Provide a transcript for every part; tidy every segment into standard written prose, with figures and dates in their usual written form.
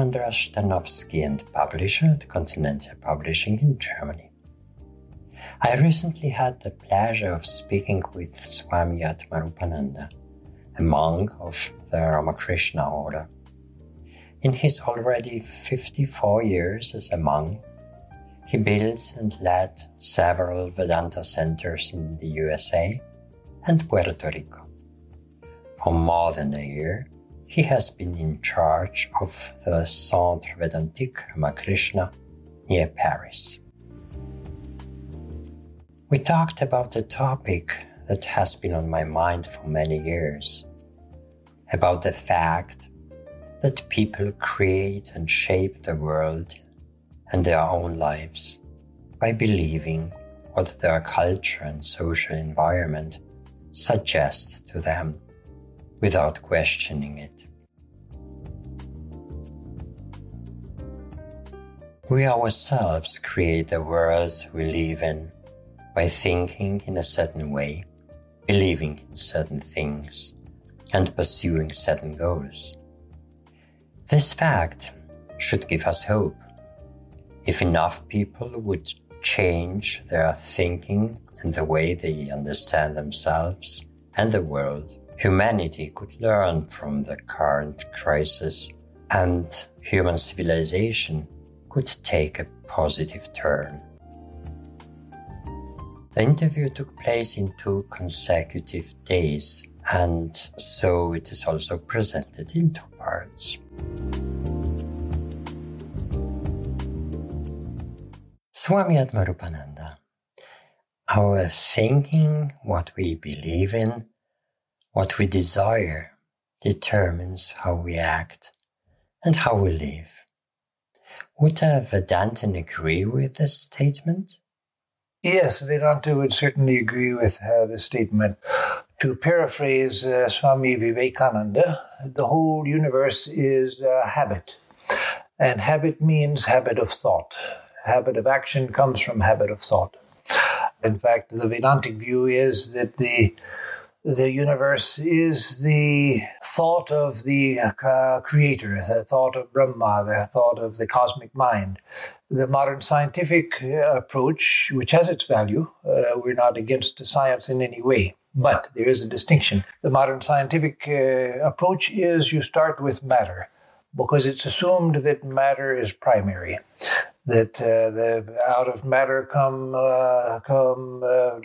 am Andra Shtanovsky and publisher at Continental Publishing in Germany. I recently had the pleasure of speaking with Swami Atmarupananda, a monk of the Ramakrishna Order. In his already 54 years as a monk, he built and led several Vedanta centers in the USA and Puerto Rico. For more than a year, he has been in charge of the Centre Vedantique Ramakrishna near Paris. We talked about a topic that has been on my mind for many years, about the fact that people create and shape the world and their own lives by believing what their culture and social environment suggest to them without questioning it. We ourselves create the worlds we live in by thinking in a certain way, believing in certain things, and pursuing certain goals. This fact should give us hope. If enough people would change their thinking and the way they understand themselves and the world, humanity could learn from the current crisis and human civilization could take a positive turn. The interview took place in 2 consecutive days, and so it is also presented in 2 parts. Swami Atmarupananda. Our thinking, what we believe in, what we desire, determines how we act and how we live. Would a Vedantin agree with this statement? Yes, Vedanta would certainly agree with the statement. To paraphrase Swami Vivekananda, the whole universe is habit. And habit means habit of thought. Habit of action comes from habit of thought. In fact, the Vedantic view is that the universe is the thought of the creator, the thought of Brahma, the thought of the cosmic mind. The modern scientific approach, which has its value, we're not against science in any way, but there is a distinction. The modern scientific approach is you start with matter, because it's assumed that matter is primary, that out of matter come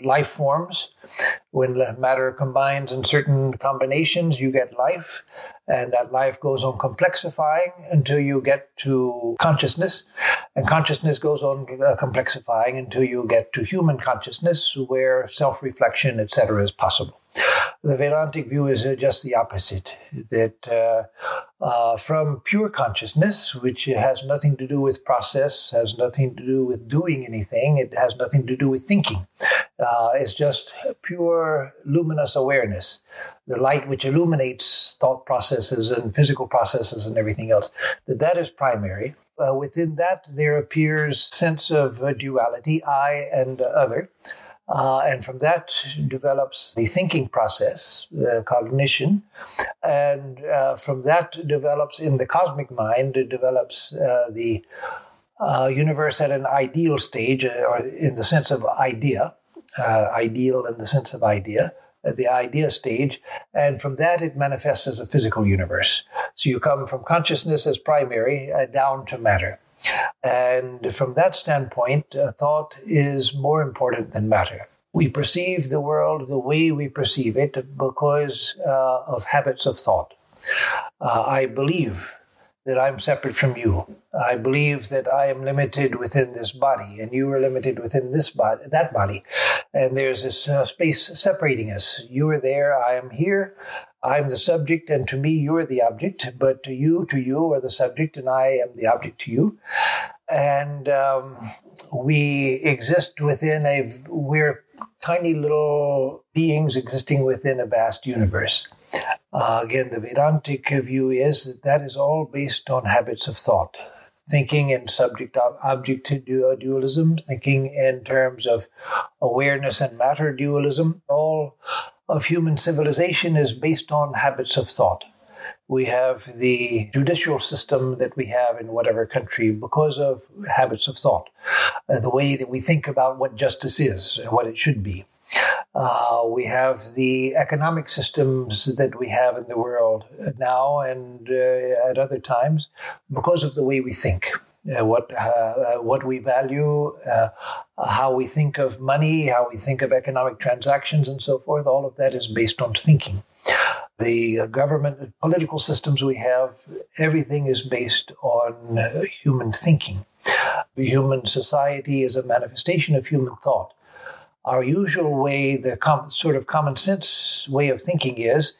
life forms. When matter combines in certain combinations, you get life, and that life goes on complexifying until you get to consciousness, and consciousness goes on complexifying until you get to human consciousness, where self-reflection, etc., is possible. The Vedantic view is just the opposite, that from pure consciousness, which has nothing to do with process, has nothing to do with doing anything, it has nothing to do with thinking. It's just pure luminous awareness, the light which illuminates thought processes and physical processes and everything else, that is primary. Within that, there appears sense of duality, I and other. And from that develops the thinking process, the cognition, and from that develops in the cosmic mind, it develops the universe at an ideal stage, or in the sense of idea, at the idea stage, and from that it manifests as a physical universe. So you come from consciousness as primary down to matter. And from that standpoint, thought is more important than matter. We perceive the world the way we perceive it because of habits of thought. I believe that I'm separate from you. I believe that I am limited within this body, and you are limited within this body, that body. And there's this space separating us. You are there, I am here. I'm the subject, and to me, you're the object, but to you are the subject, and I am the object to you. And we exist within we're tiny little beings existing within a vast universe. Again, the Vedantic view is that is all based on habits of thought. Thinking in subject-object dualism, thinking in terms of awareness and matter dualism, all of human civilization is based on habits of thought. We have the judicial system that we have in whatever country because of habits of thought, the way that we think about what justice is and what it should be. We have the economic systems that we have in the world now and at other times because of the way we think. What we value, how we think of money, how we think of economic transactions and so forth, all of that is based on thinking. The government, political systems we have, everything is based on human thinking. The human society is a manifestation of human thought. Our usual way, the sort of common sense way of thinking is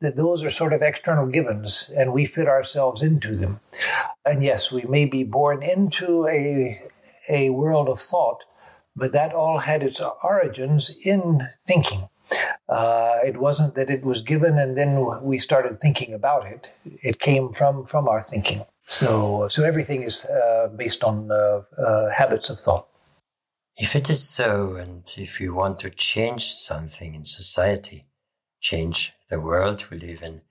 that those are sort of external givens and we fit ourselves into them. And yes, we may be born into a world of thought, but that all had its origins in thinking. It wasn't that it was given and then we started thinking about it. It came from our thinking. So everything is based on habits of thought. If it is so, and if you want to change something in society, change the world we live in,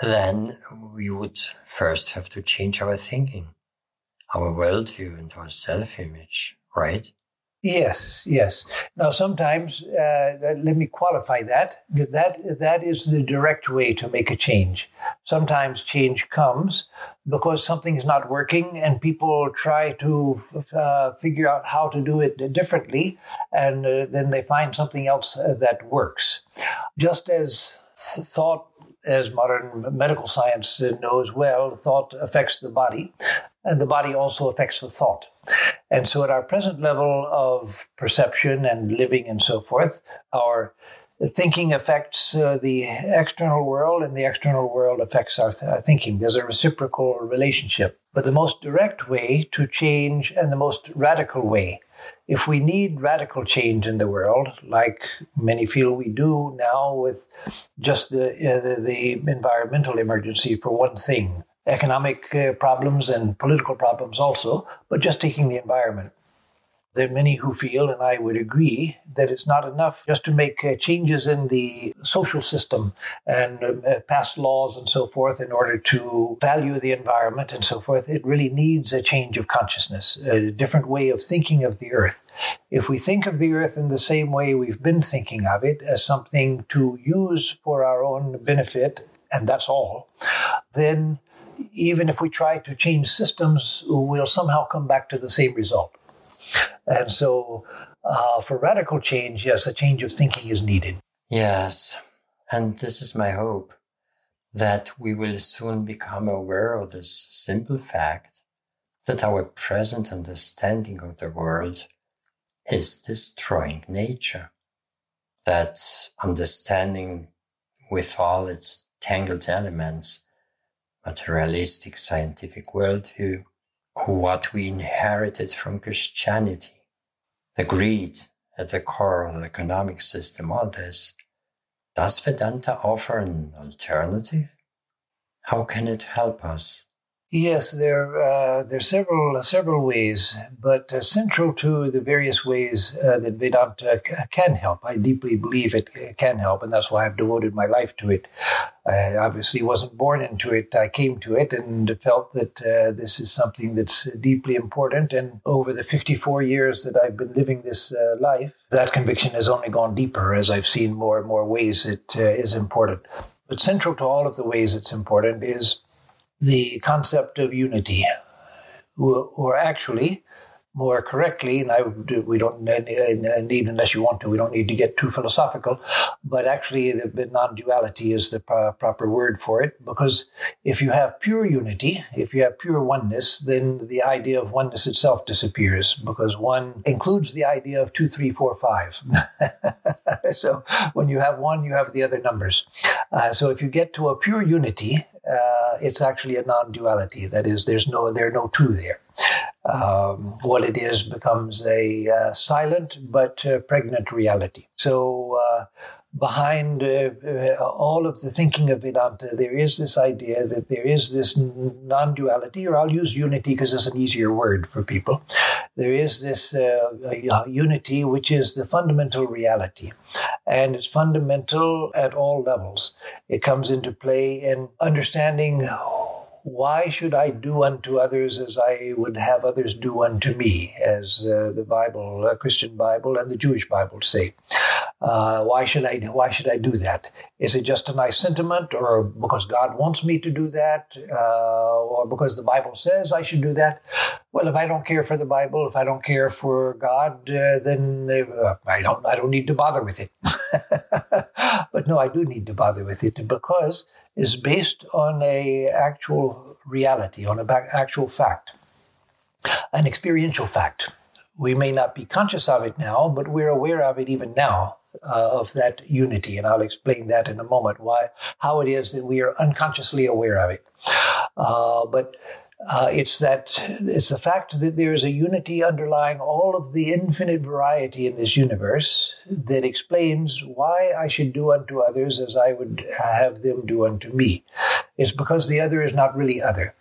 then we would first have to change our thinking, our worldview and our self-image, right? Yes. Now, sometimes, let me qualify that is the direct way to make a change. Sometimes change comes because something's not working and people try to figure out how to do it differently, and then they find something else that works. Just as thought, as modern medical science knows well, thought affects the body, and the body also affects the thought. And so at our present level of perception and living and so forth, our thinking affects the external world, and the external world affects our thinking. There's a reciprocal relationship. But the most direct way to change and the most radical way, if we need radical change in the world, like many feel we do now with just the environmental emergency for one thing, economic problems and political problems also, but just taking the environment. There are many who feel, and I would agree, that it's not enough just to make changes in the social system and pass laws and so forth in order to value the environment and so forth. It really needs a change of consciousness, a different way of thinking of the earth. If we think of the earth in the same way we've been thinking of it, as something to use for our own benefit, and that's all, then even if we try to change systems, we'll somehow come back to the same result. And so for radical change, yes, a change of thinking is needed. Yes, and this is my hope, that we will soon become aware of this simple fact that our present understanding of the world is destroying nature. That understanding, with all its tangled elements, materialistic scientific worldview, what we inherited from Christianity, the greed at the core of the economic system, all this. Does Vedanta offer an alternative? How can it help us? Yes, there are several ways, but central to the various ways that Vedanta can help. I deeply believe it can help, and that's why I've devoted my life to it. I obviously wasn't born into it. I came to it and felt that this is something that's deeply important. And over the 54 years that I've been living this life, that conviction has only gone deeper as I've seen more and more ways it is important. But central to all of the ways it's important is the concept of unity, or actually, more correctly, and we don't need, unless you want to, we don't need to get too philosophical, but actually the non-duality is the proper word for it, because if you have pure unity, if you have pure oneness, then the idea of oneness itself disappears, because one includes the idea of 2, 3, 4, 5. So when you have one, you have the other numbers. So if you get to a pure unity, it's actually a non-duality. That is, there are no two there. what it is becomes a silent but pregnant reality. So behind all of the thinking of Vedanta, there is this idea that there is this non-duality, or I'll use unity because it's an easier word for people. There is this unity, which is the fundamental reality. And it's fundamental at all levels. It comes into play in understanding why should I do unto others as I would have others do unto me, as the Bible, Christian Bible and the Jewish Bible say. Why should I do that? Is it just a nice sentiment, or because God wants me to do that, or because the Bible says I should do that? Well, if I don't care for the Bible, if I don't care for God, then I don't need to bother with it. But no, I do need to bother with it, because it's based on a actual reality, on an actual fact, an experiential fact. We may not be conscious of it now, but we're aware of it even now, of that unity. And I'll explain that in a moment, how it is that we are unconsciously aware of it. But it's the fact that there is a unity underlying all of the infinite variety in this universe that explains why I should do unto others as I would have them do unto me. It's because the other is not really other.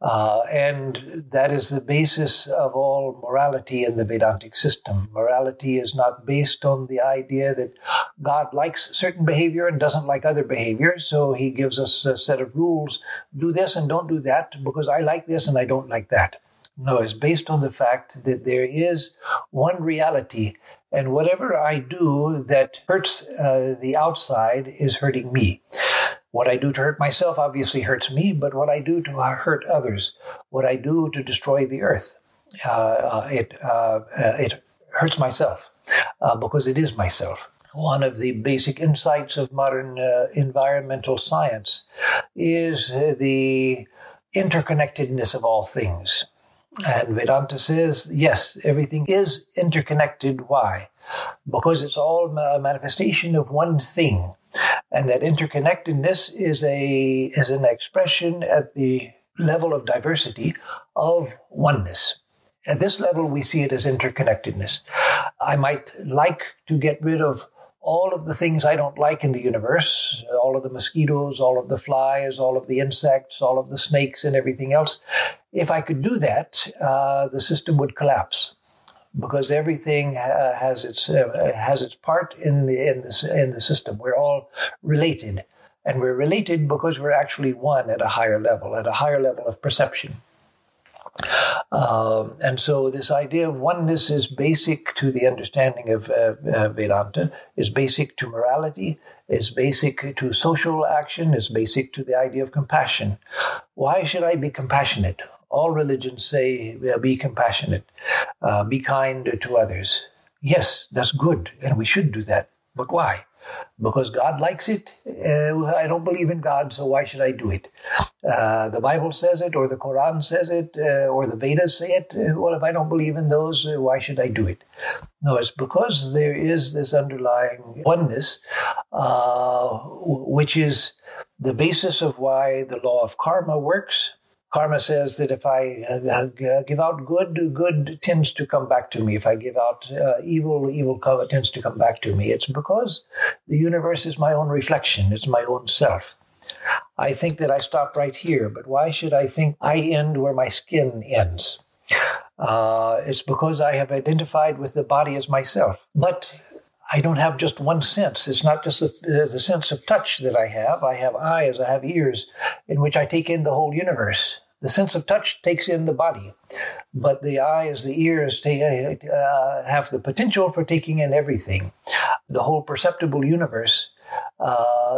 And that is the basis of all morality in the Vedantic system. Morality is not based on the idea that God likes certain behavior and doesn't like other behavior, so he gives us a set of rules, do this and don't do that, because I like this and I don't like that. No, it's based on the fact that there is one reality, and whatever I do that hurts the outside is hurting me. What I do to hurt myself obviously hurts me, but what I do to hurt others, what I do to destroy the earth, it hurts myself because it is myself. One of the basic insights of modern environmental science is the interconnectedness of all things. And Vedanta says, yes, everything is interconnected. Why? Because it's all a manifestation of one thing. And that interconnectedness is an expression at the level of diversity of oneness. At this level, we see it as interconnectedness. I might like to get rid of all of the things I don't like in the universe, all of the mosquitoes, all of the flies, all of the insects, all of the snakes and everything else. If I could do that, the system would collapse. Because everything has its part in the system. We're all related, and we're related because we're actually one at a higher level, of perception. And so, this idea of oneness is basic to the understanding of Vedanta. Is basic to morality. Is basic to social action. Is basic to the idea of compassion. Why should I be compassionate? All religions say, be compassionate, be kind to others. Yes, that's good, and we should do that. But why? Because God likes it? I don't believe in God, so why should I do it? The Bible says it, or the Quran says it, or the Vedas say it. Well, if I don't believe in those, why should I do it? No, it's because there is this underlying oneness, which is the basis of why the law of karma works. Karma says that if I give out good, good tends to come back to me. If I give out evil, evil tends to come back to me. It's because the universe is my own reflection. It's my own self. I think that I stop right here, but why should I think I end where my skin ends? It's because I have identified with the body as myself. But I don't have just one sense. It's not just the sense of touch that I have. I have eyes, I have ears, in which I take in the whole universe. The sense of touch takes in the body, but the eyes, the ears have the potential for taking in everything. The whole perceptible universe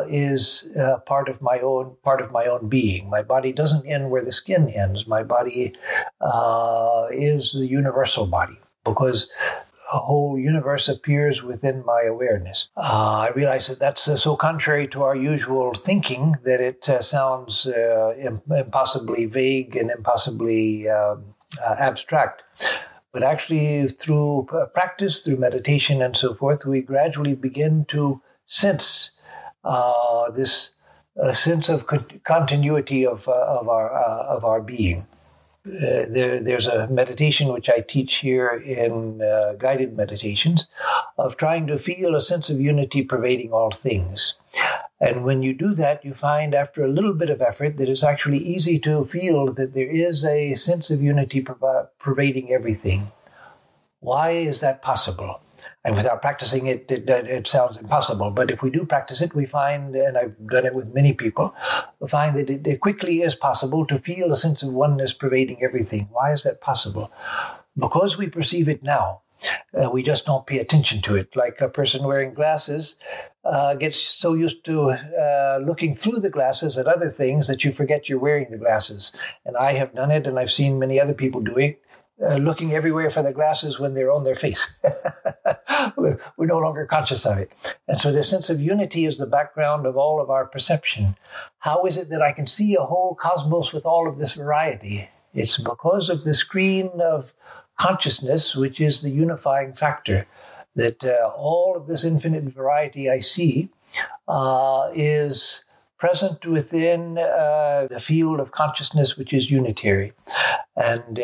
is part of my own being. My body doesn't end where the skin ends. My body is the universal body, because a whole universe appears within my awareness. I realize that that's so contrary to our usual thinking that it sounds impossibly vague and impossibly abstract. But actually, through practice, through meditation and so forth, we gradually begin to sense this sense of continuity of our being. there's a meditation which I teach here in guided meditations of trying to feel a sense of unity pervading all things. And when you do that, you find after a little bit of effort that it's actually easy to feel that there is a sense of unity pervading everything. Why is that possible? And without practicing it, it sounds impossible. But if we do practice it, we find, and I've done it with many people, we find that it quickly is possible to feel a sense of oneness pervading everything. Why is that possible? Because we perceive it now. We just don't pay attention to it. Like a person wearing glasses gets so used to looking through the glasses at other things that you forget you're wearing the glasses. And I have done it, and I've seen many other people do it. Looking everywhere for the glasses when they're on their face. We're no longer conscious of it. And so the sense of unity is the background of all of our perception. How is it that I can see a whole cosmos with all of this variety? It's because of the screen of consciousness, which is the unifying factor, that all of this infinite variety I see is present within the field of consciousness, which is unitary. And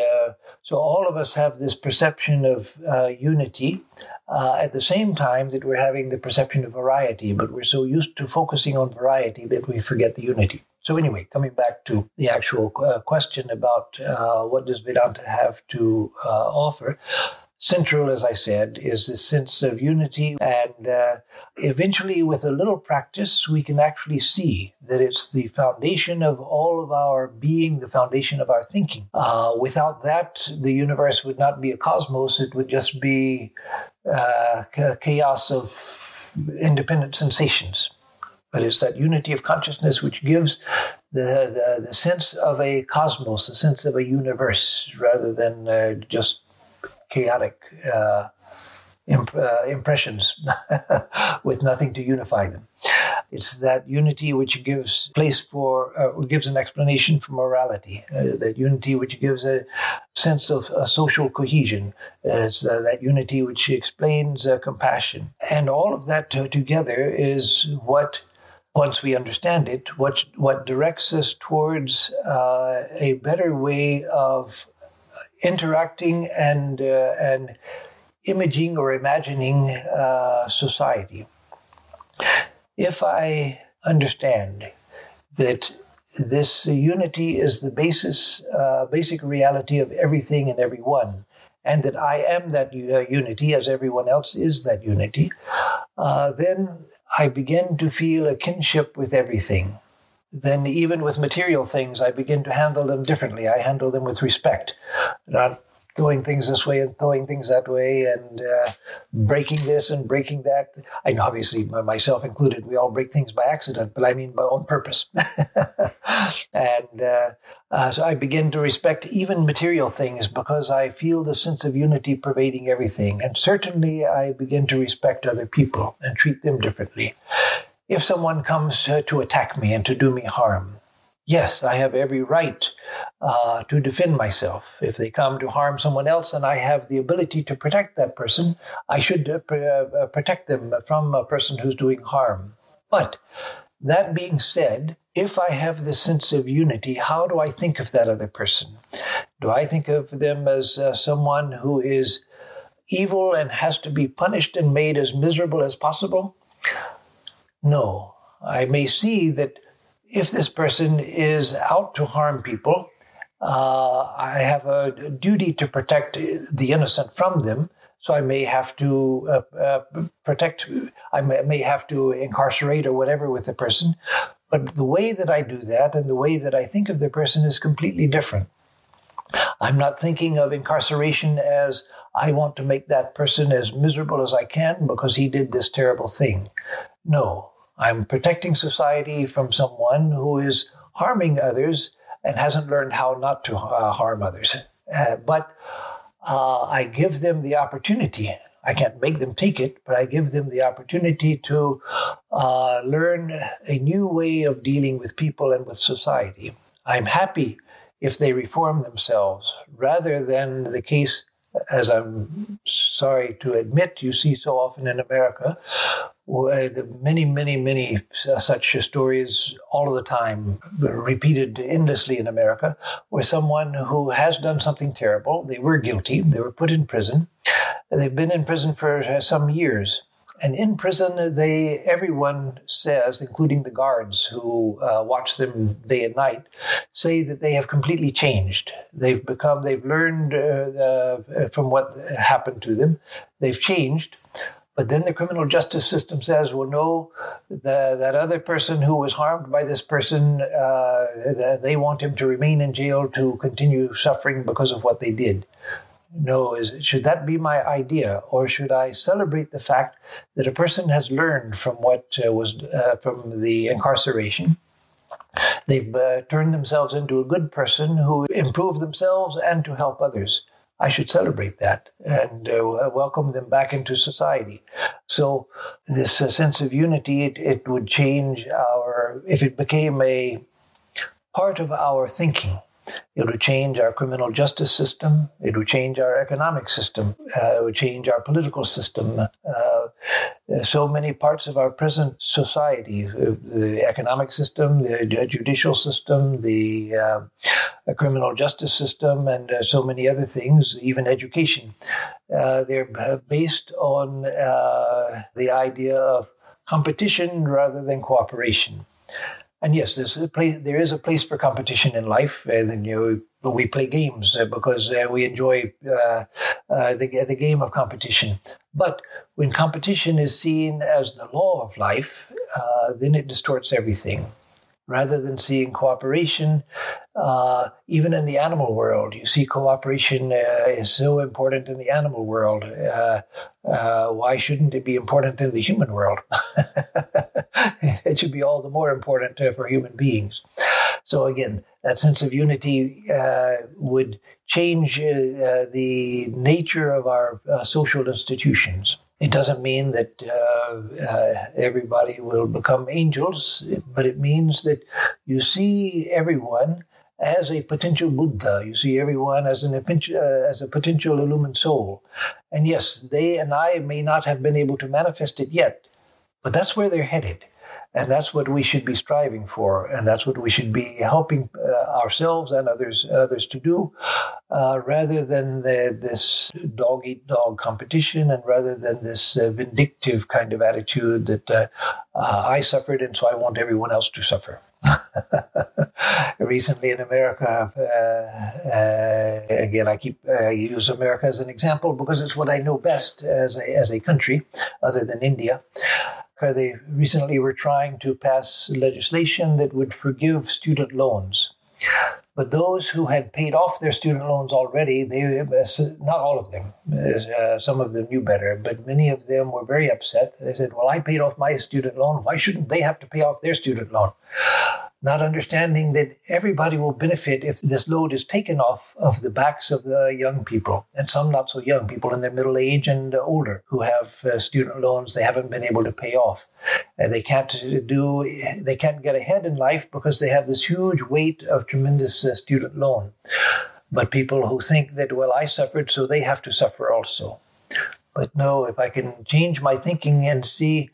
so all of us have this perception of unity at the same time that we're having the perception of variety, but we're so used to focusing on variety that we forget the unity. So anyway, coming back to the actual question about what does Vedanta have to offer, central, as I said, is this sense of unity, and eventually with a little practice we can actually see that it's the foundation of all of our being, the foundation of our thinking. Without that, the universe would not be a cosmos, it would just be chaos of independent sensations. But it's that unity of consciousness which gives the sense of a cosmos, the sense of a universe, rather than just chaotic impressions with nothing to unify them. It's that unity which gives place for, gives an explanation for morality, that unity which gives a sense of social cohesion, it's that unity which explains compassion. And all of that together is what, once we understand it, what directs us towards a better way of interacting and imaging or imagining society. If I understand that this unity is the basis, basic reality of everything and everyone, and that I am that unity as everyone else is that unity, then I begin to feel a kinship with everything. Then even with material things, I begin to handle them differently. I handle them with respect, not throwing things this way and throwing things that way and breaking this and breaking that. I know, obviously, myself included, we all break things by accident, but I mean by on purpose. And so I begin to respect even material things because I feel the sense of unity pervading everything. And certainly I begin to respect other people and treat them differently. If someone comes to attack me and to do me harm, yes, I have every right to defend myself. If they come to harm someone else and I have the ability to protect that person, I should protect them from a person who's doing harm. But that being said, if I have this sense of unity, how do I think of that other person? Do I think of them as someone who is evil and has to be punished and made as miserable as possible? No, I may see that if this person is out to harm people, I have a duty to protect the innocent from them. So I may have to I may have to incarcerate or whatever with the person. But the way that I do that and the way that I think of the person is completely different. I'm not thinking of incarceration as I want to make that person as miserable as I can because he did this terrible thing. No, I'm protecting society from someone who is harming others and hasn't learned how not to harm others. But I give them the opportunity. I can't make them take it, but I give them the opportunity to learn a new way of dealing with people and with society. I'm happy if they reform themselves rather than the case, as I'm sorry to admit, you see so often in America, Many such stories all of the time, repeated endlessly in America, where someone who has done something terrible, they were guilty, they were put in prison, they've been in prison for some years. And in prison, everyone says, including the guards who watch them day and night, say that they have completely changed. They've learned from what happened to them. They've changed. But then the criminal justice system says, well, no, that other person who was harmed by this person, they want him to remain in jail to continue suffering because of what they did. No, should that be my idea? Or should I celebrate the fact that a person has learned from what was from the incarceration? They've turned themselves into a good person who improved themselves and to help others. I should celebrate that and welcome them back into society. So this sense of unity, it would change if it became a part of our thinking, it would change our criminal justice system, it would change our economic system, it would change our political system. So many parts of our present society, the economic system, the judicial system, the criminal justice system, and so many other things, even education. They're based on the idea of competition rather than cooperation. And yes, there is a place for competition in life, and but we play games because we enjoy the game of competition. But when competition is seen as the law of life, then it distorts everything. Rather than seeing cooperation, even in the animal world, you see cooperation is so important in the animal world. Why shouldn't it be important in the human world? It should be all the more important for human beings. So again, that sense of unity would change the nature of our social institutions. It doesn't mean that everybody will become angels, but it means that you see everyone as a potential Buddha. You see everyone as a potential illumined soul. And yes, they and I may not have been able to manifest it yet, but that's where they're headed. And that's what we should be striving for. And that's what we should be helping ourselves and others to do, rather than this dog-eat-dog competition, and rather than this vindictive kind of attitude that I suffered and so I want everyone else to suffer. Recently in America, again, I keep use America as an example because it's what I know best as a country other than India. They recently were trying to pass legislation that would forgive student loans. But those who had paid off their student loans already, not all of them, some of them knew better, but many of them were very upset. They said, well, I paid off my student loan. Why shouldn't they have to pay off their student loan? Not understanding that everybody will benefit if this load is taken off of the backs of the young people, and some not so young, people in their middle age and older who have student loans they haven't been able to pay off. They can't get ahead in life because they have this huge weight of tremendous student loan. But people who think that, well, I suffered, so they have to suffer also. But no, if I can change my thinking and see,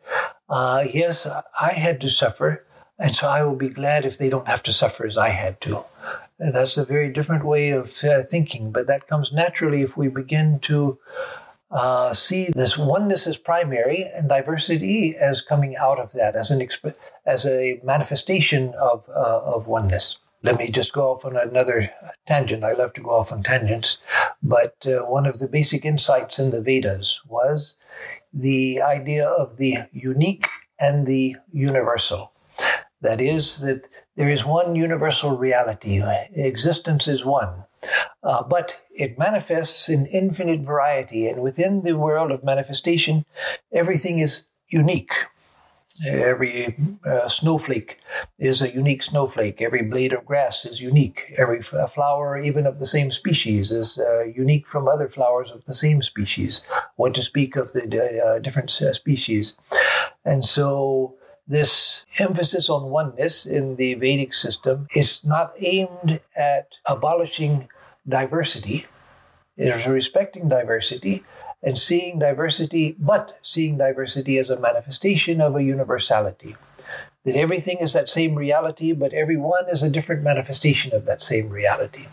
yes, I had to suffer, and so I will be glad if they don't have to suffer as I had to. That's a very different way of thinking, but that comes naturally if we begin to see this oneness as primary and diversity as coming out of that, as a manifestation of oneness. Let me just go off on another tangent. I love to go off on tangents. But one of the basic insights in the Vedas was the idea of the unique and the universal. That is, that there is one universal reality. Existence is one. But it manifests in infinite variety. And within the world of manifestation, everything is unique. Every snowflake is a unique snowflake. Every blade of grass is unique. Every flower, even of the same species, is unique from other flowers of the same species. What to speak of the different species. And so this emphasis on oneness in the Vedic system is not aimed at abolishing diversity. It is respecting diversity and seeing diversity, but seeing diversity as a manifestation of a universality. That everything is that same reality, but everyone is a different manifestation of that same reality.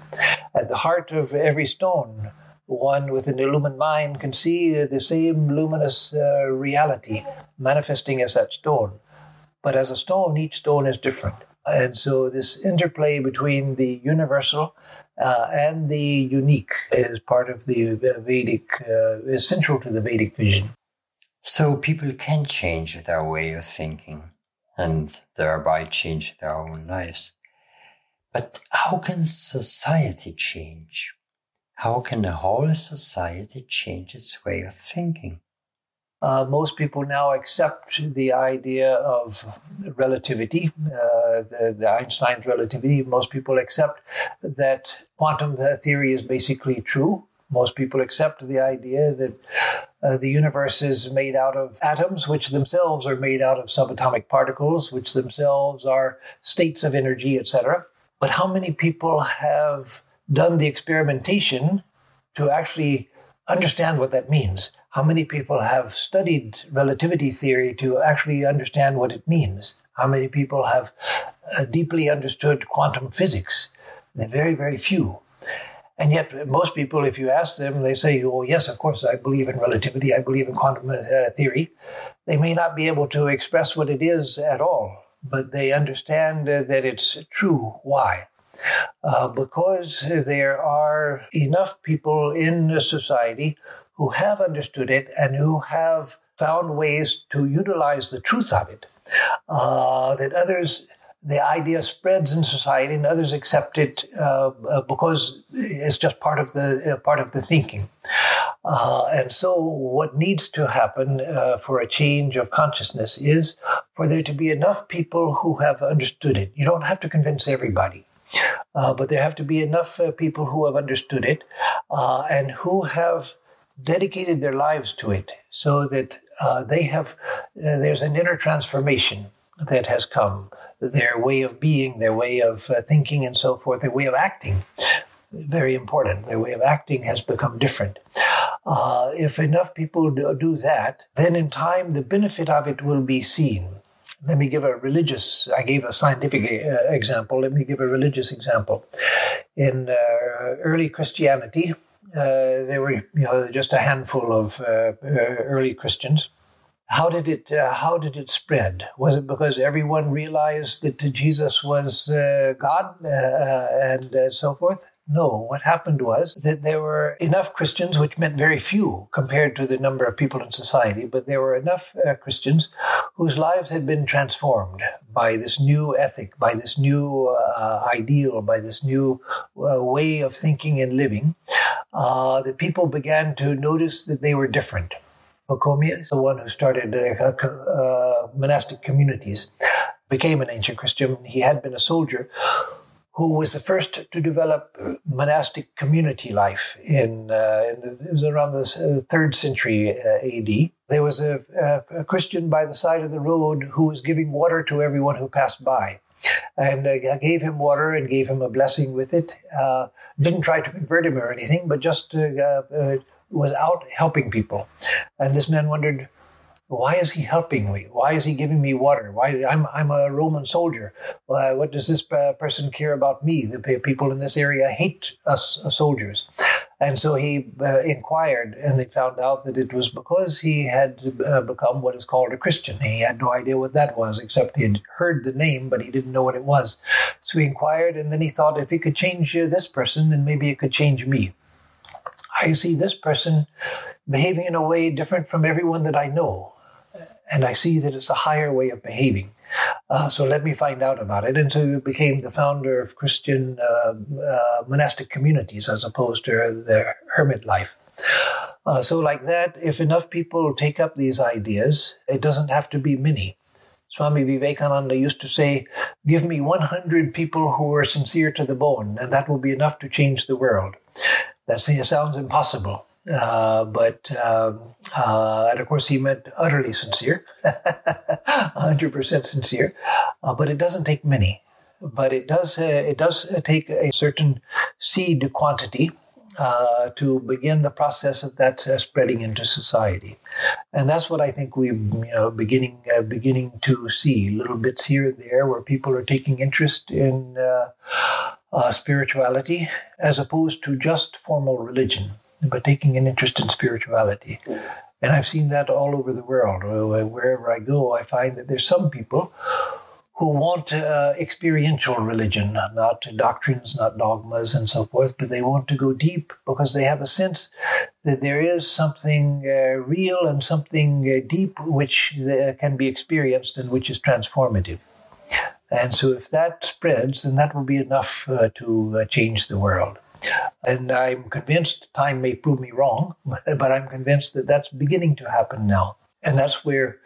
At the heart of every stone, one with an illumined mind can see the same luminous reality manifesting as that stone. But as a stone, each stone is different. And so this interplay between the universal and the unique is part of the Vedic, is central to the Vedic vision. So people can change their way of thinking and thereby change their own lives. But how can society change? How can the whole society change its way of thinking? Most people now accept the idea of relativity, the Einstein's relativity. Most people accept that quantum theory is basically true. Most people accept the idea that the universe is made out of atoms, which themselves are made out of subatomic particles, which themselves are states of energy, etc. But how many people have done the experimentation to actually understand what that means? How many people have studied relativity theory to actually understand what it means? How many people have deeply understood quantum physics? They're very, very few. And yet most people, if you ask them, they say, oh, yes, of course, I believe in relativity. I believe in quantum theory. They may not be able to express what it is at all, but they understand that it's true. Why? Because there are enough people in society who have understood it and who have found ways to utilize the truth of it, that others, the idea spreads in society and others accept it because it's just part of the thinking. And so what needs to happen for a change of consciousness is for there to be enough people who have understood it. You don't have to convince everybody. But there have to be enough people who have understood it and who have dedicated their lives to it so that there's an inner transformation that has come. Their way of being, their way of thinking and so forth, their way of acting, very important. Their way of acting has become different. If enough people do that, then in time the benefit of it will be seen. Let me give a religious example. In early Christianity, there were just a handful of early Christians. How did it spread? Was it because everyone realized that Jesus was God and so forth? No, what happened was that there were enough Christians, which meant very few compared to the number of people in society, but there were enough Christians whose lives had been transformed by this new ethic, by this new ideal, by this new way of thinking and living, that people began to notice that they were different. Pachomius, the one who started monastic communities, became an ancient Christian. He had been a soldier who was the first to develop monastic community life it was around the 3rd century AD. There was a Christian by the side of the road who was giving water to everyone who passed by, and gave him water and gave him a blessing with it. Didn't try to convert him or anything, but just was out helping people. And this man wondered, why is he helping me? Why is he giving me water? Why I'm a Roman soldier. What does this person care about me? The people in this area hate us soldiers. And so he inquired, and they found out that it was because he had become what is called a Christian. He had no idea what that was, except he had heard the name, but he didn't know what it was. So he inquired, and then he thought, if he could change this person, then maybe it could change me. I see this person behaving in a way different from everyone that I know. And I see that it's a higher way of behaving. So let me find out about it. And so he became the founder of Christian monastic communities as opposed to their hermit life. So like that, if enough people take up these ideas, it doesn't have to be many. Swami Vivekananda used to say, give me 100 people who are sincere to the bone, and that will be enough to change the world. That sounds impossible. And of course he meant utterly sincere, 100% sincere, but it doesn't take many, but it does take a certain seed quantity to begin the process of that spreading into society. And that's what I think we're beginning to see, little bits here and there where people are taking interest in spirituality as opposed to just formal religion, but taking an interest in spirituality. And I've seen that all over the world. Wherever I go, I find that there's some people who want experiential religion, not doctrines, not dogmas, and so forth, but they want to go deep because they have a sense that there is something real and something deep which can be experienced and which is transformative. And so if that spreads, then that will be enough to change the world. And I'm convinced, time may prove me wrong, but I'm convinced that that's beginning to happen now. And that's where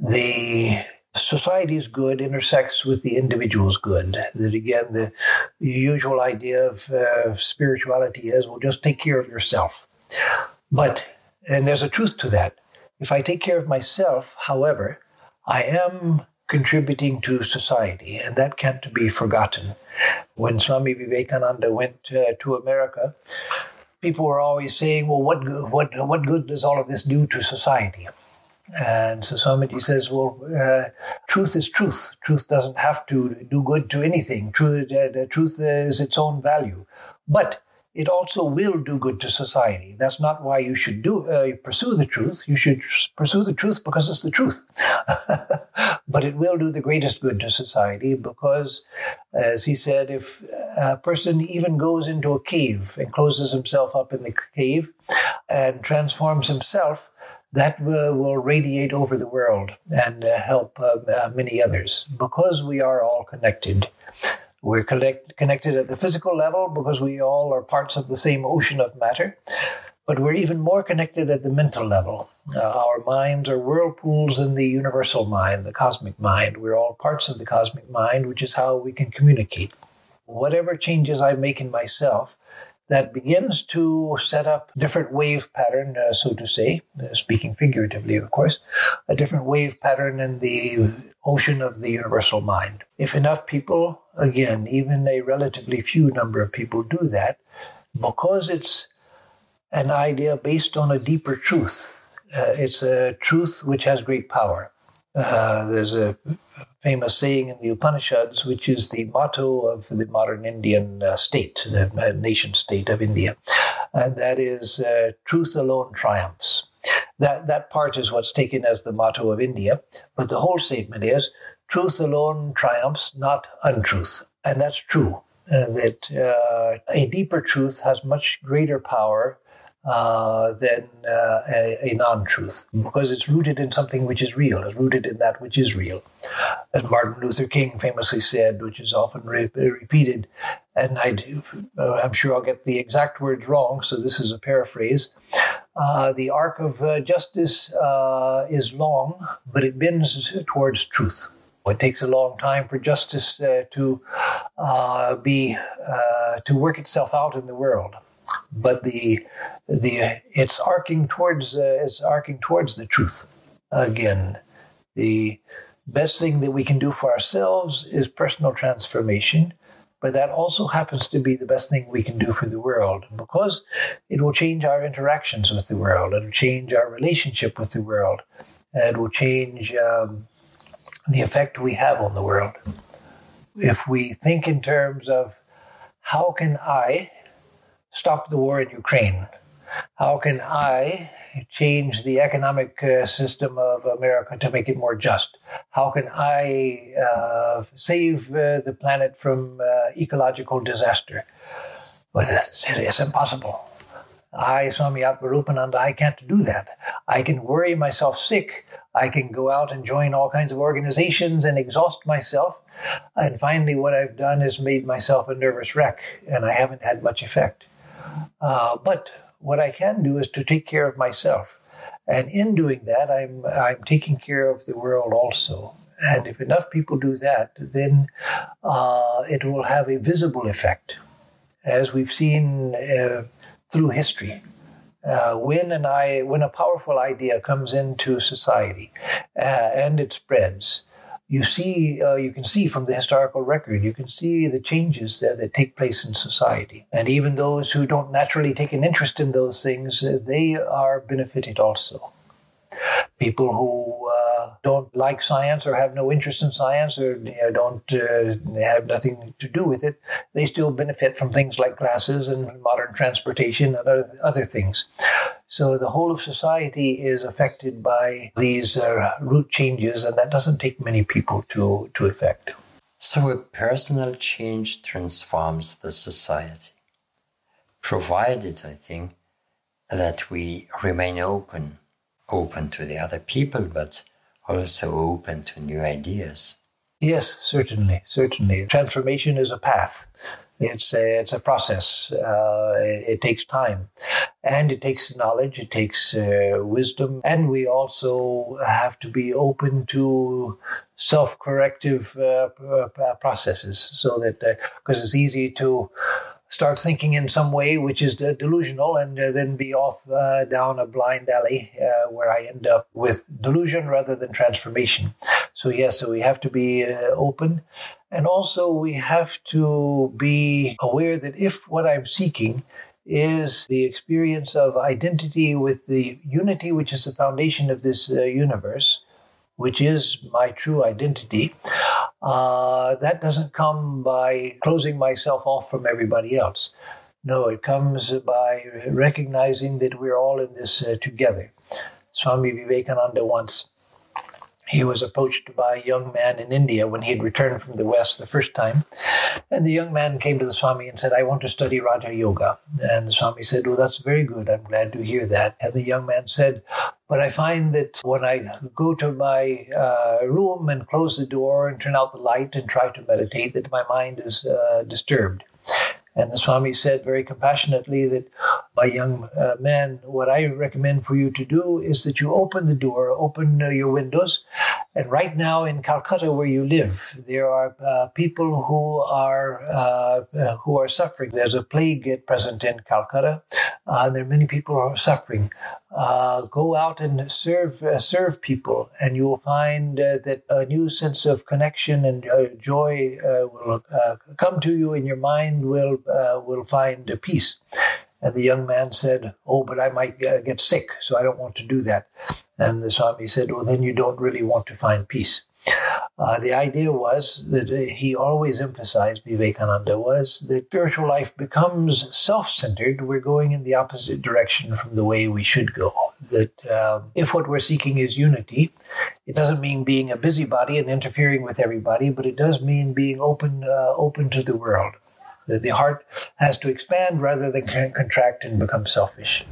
the society's good intersects with the individual's good. That again, the usual idea of spirituality is, well, just take care of yourself. But, and there's a truth to that. If I take care of myself, however, I am contributing to society, and that can't be forgotten. When Swami Vivekananda went to America, people were always saying, well, what good does all of this do to society? And so Swamiji says, well, truth is truth. Truth doesn't have to do good to anything. Truth is its own value. But it also will do good to society. That's not why you should pursue the truth. You should pursue the truth because it's the truth. But it will do the greatest good to society because, as he said, if a person even goes into a cave and closes himself up in the cave and transforms himself, that will radiate over the world and help many others because we are all connected. We're connected at the physical level because we all are parts of the same ocean of matter, but we're even more connected at the mental level. Our minds are whirlpools in the universal mind, the cosmic mind. We're all parts of the cosmic mind, which is how we can communicate. Whatever changes I make in myself, that begins to set up different wave pattern, so to say, speaking figuratively, of course, a different wave pattern in the ocean of the universal mind. If enough people, again, even a relatively few number of people do that, because it's an idea based on a deeper truth, it's a truth which has great power. There's a famous saying in the Upanishads, which is the motto of the modern Indian state, the nation state of India, and that is truth alone triumphs. That part is what's taken as the motto of India, but the whole statement is truth alone triumphs, not untruth. And that's true, that a deeper truth has much greater power than a non-truth, because it's rooted in something which is real. It's rooted in that which is real. As Martin Luther King famously said, which is often repeated, and I'm sure I'll get the exact words wrong, so this is a paraphrase, the arc of justice is long, but it bends towards truth. It takes a long time for justice to work itself out in the world. But it's arcing towards the truth. Again, the best thing that we can do for ourselves is personal transformation, but that also happens to be the best thing we can do for the world because it will change our interactions with the world. It will change our relationship with the world. It will change the effect we have on the world. If we think in terms of how can I stop the war in Ukraine? How can I change the economic system of America to make it more just? How can I save the planet from ecological disaster? Well, it's impossible. I, Swami Atmarupananda, I can't do that. I can worry myself sick. I can go out and join all kinds of organizations and exhaust myself. And finally, what I've done is made myself a nervous wreck, and I haven't had much effect. But what I can do is to take care of myself. And in doing that, I'm taking care of the world also. And if enough people do that, then it will have a visible effect. As we've seen through history, when a powerful idea comes into society and it spreads, you can see from the historical record, you can see the changes that take place in society. And even those who don't naturally take an interest in those things, they are benefited also. People who don't like science or have no interest in science or have nothing to do with it, they still benefit from things like glasses and modern transportation and other things. So the whole of society is affected by these root changes, and that doesn't take many people to effect. So a personal change transforms the society, provided, I think, that we remain open to the other people, but also open to new ideas. Yes, certainly. Transformation is a path. It's a process. It takes time. And it takes knowledge, it takes wisdom. And we also have to be open to self-corrective processes, so that, because it's easy to start thinking in some way which is delusional and then be off down a blind alley where I end up with delusion rather than transformation. So yes, so we have to be open, and also we have to be aware that if what I'm seeking is the experience of identity with the unity which is the foundation of this universe, which is my true identity, that doesn't come by closing myself off from everybody else. No, it comes by recognizing that we're all in this together. Swami Vivekananda once, he was approached by a young man in India when he had returned from the West the first time. And the young man came to the Swami and said, "I want to study Raja Yoga." And the Swami said, "Well, that's very good. I'm glad to hear that." And the young man said, "But I find that when I go to my room and close the door and turn out the light and try to meditate, that my mind is disturbed." And the Swami said very compassionately that, "My young man, what I recommend for you to do is that you open the door, open your windows. And right now in Calcutta, where you live, there are people who are suffering. There's a plague at present in Calcutta. There are many people who are suffering. Go out and serve people, and you will find that a new sense of connection and joy will come to you, and your mind will find peace." And the young man said, "Oh, but I might get sick, so I don't want to do that." And the Swami said, "Well, then you don't really want to find peace." The idea was that he always emphasized, Vivekananda, was that spiritual life becomes self-centered. We're going in the opposite direction from the way we should go. That if what we're seeking is unity, it doesn't mean being a busybody and interfering with everybody, but it does mean being open to the world. That the heart has to expand rather than contract and become selfish.